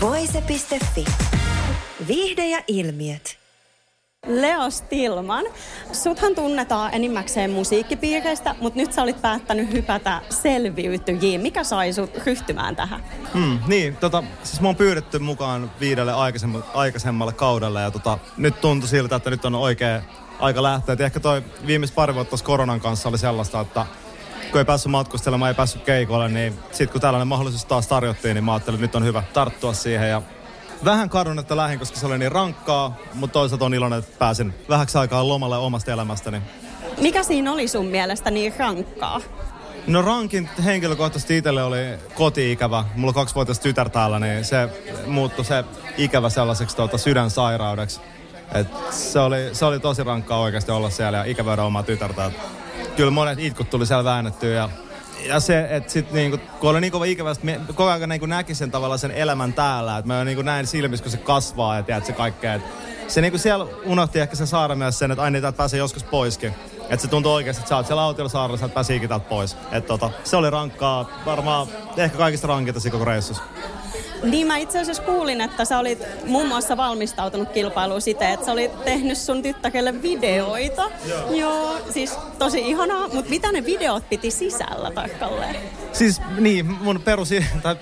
Voise.fi. Viihde ja ilmiöt. Leo Stillman, suthan tunnetaan enimmäkseen musiikkipiireistä, mutta nyt sä olit päättänyt hypätä Selviytyjiin. Mikä sai sut ryhtymään tähän? Siis mä oon pyydetty mukaan 5 aikaisemmalle kaudelle ja nyt tuntui siltä, että nyt on oikea aika lähteä. Et ehkä toi viimeis pari vuotta koronan kanssa oli sellaista, että kun ei päässyt matkustelemaan, ei päässyt keikoille, niin sit kun tällainen mahdollisuus taas tarjottiin, niin mä ajattelin, että nyt on hyvä tarttua siihen ja vähän kadun, että lähdin, koska se oli niin rankkaa, mutta toisaalta on iloinen, että pääsin vähäksi aikaa lomalle omasta elämästäni. Mikä siinä oli sun mielestä niin rankkaa? No rankin henkilökohtaisesti itselle oli koti-ikävä. Mulla on 2-vuotias tytär täällä, niin se muuttui se ikävä sellaiseksi sydänsairaudeksi. Se oli tosi rankkaa oikeasti olla siellä ja ikävöidä omaa tytärtä. Kyllä monet itkut tuli siellä väännettyä ja se, että sitten kun oli niin kova ikävä, koko ajan näki sen tavallaan sen elämän täällä. Että mä näin silmissä, kun se kasvaa ja tiedät se kaikkea. Et se siellä unohti ehkä sen saaren myös sen, että aina täältä pääsee joskus poiskin. Että se tuntui oikeasti, että sä oot siellä autiolla saarella, sä et pääse ikinä täältä pois. Että se oli rankkaa, varmaan ehkä kaikista rankinta siinä koko reissussa. Niin mä itse asiassa kuulin, että sä olit muun muassa valmistautunut kilpailuun siten, että sä olit tehnyt sun tyttärelle videoita. Joo, siis tosi ihanaa, mutta mitä ne videot piti sisällä tarkalleen? Siis niin, mun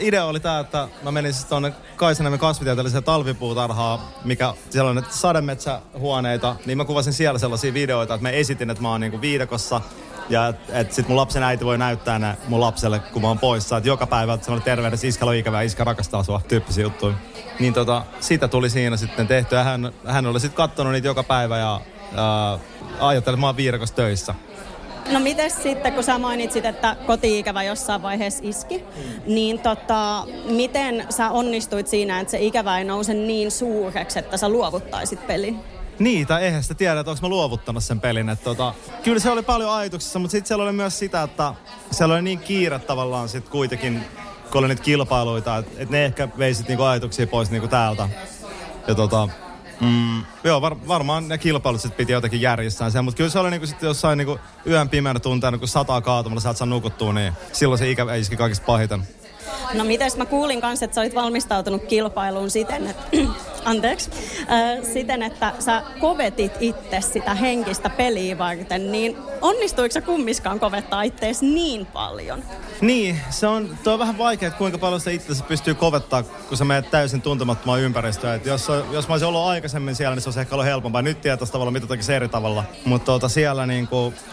idea oli tää, että mä menin siis tuonne Kaisaniemen kasvitieteelliseen talvipuutarhaan, mikä siellä on sademetsähuoneita, niin mä kuvasin siellä sellaisia videoita, että mä esitin, että mä oon viidakossa. Ja että sit mun lapsen äiti voi näyttää ne mun lapselle, kun mä oon poissa. Että joka päivä sanoin terveydessä, iskällä on ikävää, iskä rakastaa sua, tyyppisiä juttuja. Niin siitä tuli siinä sitten tehty. Ja hän oli sit kattonut niitä joka päivä ja ajattelin, että mä oon viidakossa töissä. No mites sitten, kun sä mainitsit, että koti-ikävä jossain vaiheessa iski, niin miten sä onnistuit siinä, että se ikävä ei nouse niin suureksi, että sä luovuttaisit pelin? Niin, tai eihän sitä tiedä, että onko mä luovuttanut sen pelin. Että kyllä se oli paljon ajatuksissa, mutta sitten siellä oli myös sitä, että siellä oli niin kiire tavallaan sitten kuitenkin, kun oli niitä kilpailuita, että ne ehkä veisit ajatuksia pois täältä. Ja varmaan ne kilpailut sitten piti jotenkin järjestää sen, mutta kyllä se oli sitten jossain yön pimeänä tunteena, kun sataa kaatumalla sä et saa nukuttua, niin silloin se ikä iski kaikista pahiten. No mites mä kuulin kanssa, että sä olit valmistautunut kilpailuun siten, että sä kovetit itse sitä henkistä peliä varten, niin onnistuiko sä kummiskaan kovettaa ittees niin paljon? Niin, se on vähän vaikea, että kuinka paljon sitä itse pystyy kovettaa, kun sä menet täysin tuntemattomaan ympäristöön. Et jos mä olisin ollut aikaisemmin siellä, niin se olisi ehkä ollut helpompaa. Nyt tietäisi tavallaan mitä toki se eri tavalla. Mutta siellä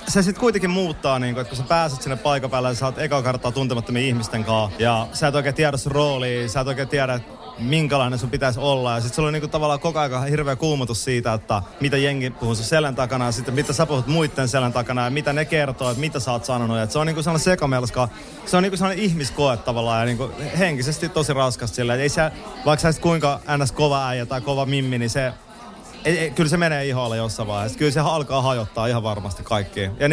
se sitten kuitenkin muuttaa, että kun sä pääset sinne paikan päälle, sä oot eka kertaa tuntemattomia ihmisten kanssa. Ja sä et oikein tiedä sun roolia, sä et oikein tiedä, minkälainen sun pitäisi olla. Ja sitten se oli tavallaan koko ajan hirveä kuumotus siitä, että mitä jengi puhuu sun selän takana ja sitten mitä sä puhut muitten selän takana ja mitä ne kertoo, että mitä sä oot sanonut. Et se on sellainen sekamelska, se on sellainen ihmiskoe tavallaan ja henkisesti tosi raskas sillä. Et ei se, vaikka sä olisit kuinka ns. Kova äijä tai kova mimmi, niin se kyllä se menee iholle jossain vaiheessa. Kyllä se alkaa hajottaa ihan varmasti kaikkia. Ja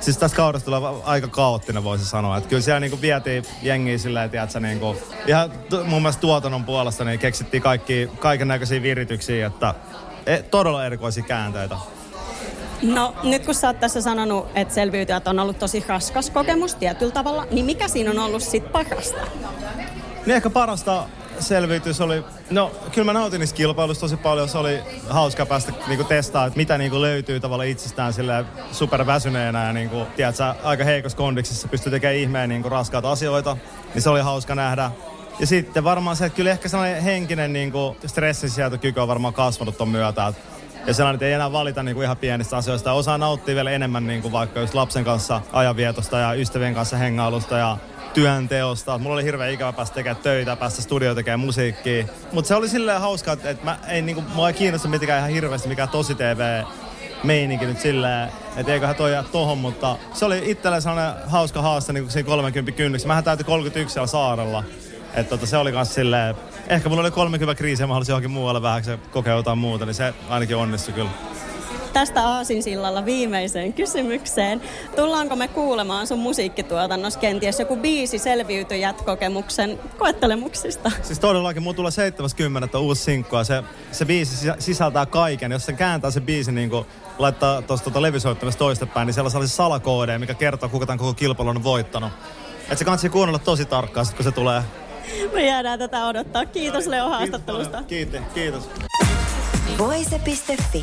siis tässä kaudessa tulee aika kaoottinen, voisi sanoa. Että kyllä siellä vietiin jengiä silleen, tiedätkö, ihan mun mielestä tuotannon puolesta niin keksittiin kaiken näköisiä virityksiä, että todella erikoisia käänteitä. No nyt kun sä oot tässä sanonut, että Selviytyjät on ollut tosi raskas kokemus tietyllä tavalla, niin mikä siinä on ollut sit parasta? Niin ehkä parasta selviytys oli, kyllä mä nautin niissä kilpailuissa tosi paljon, se oli hauska päästä testaa, että mitä löytyy tavallaan itsestään silleen superväsyneenä ja tiedätkö, aika heikossa kondiksessa pystyy tekemään ihmeen raskaita asioita, niin se oli hauska nähdä. Ja sitten varmaan se, että kyllä ehkä sellainen henkinen stressinsietokyky on varmaan kasvanut ton myötä, ja sellainen, että ei enää valita ihan pienistä asioista ja osaa nauttia vielä enemmän vaikka just lapsen kanssa ajanvietosta ja ystävien kanssa hengailusta ja työnteosta. Mulla oli hirveän ikävä päästä tekemään töitä, päästä studioon tekemään musiikkia. Mutta se oli silleen hauskaa, että mua ei kiinnosta mitenkään ihan hirveästi mikään tosi TV-meininki nyt silleen, että eiköhän toi jää tohon, mutta se oli itselleen sellainen hauska haaste siinä 30 kynnyksessä. Mähän täytyi 31 siellä saarella. Että se oli kans silleen, ehkä mulla oli 30 kriisiä, mä halusin johonkin muualle vähän, kun kokea jotain muuta, niin se ainakin onnistui kyllä. Tästä aasinsillalla viimeiseen kysymykseen. Tullaanko me kuulemaan sun musiikkituotannossa kenties joku biisi Selviytyjät kokemuksen koettelemuksista? Siis todellakin, mulla tulee 70. uusi sinkku ja se biisi sisältää kaiken. Jos sen kääntää se biisi niin kuin laittaa tuosta levysoittamista toistepäin, niin siellä on sellaisia salakoodeja, mikä kertoo, kuka tämän koko kilpailun on voittanut. Että se kannattaa kuunnella tosi tarkkaan, kun se tulee. Me jäädään tätä odottaa. Kiitos Leo haastattelusta. Kiitos. Voise.fi.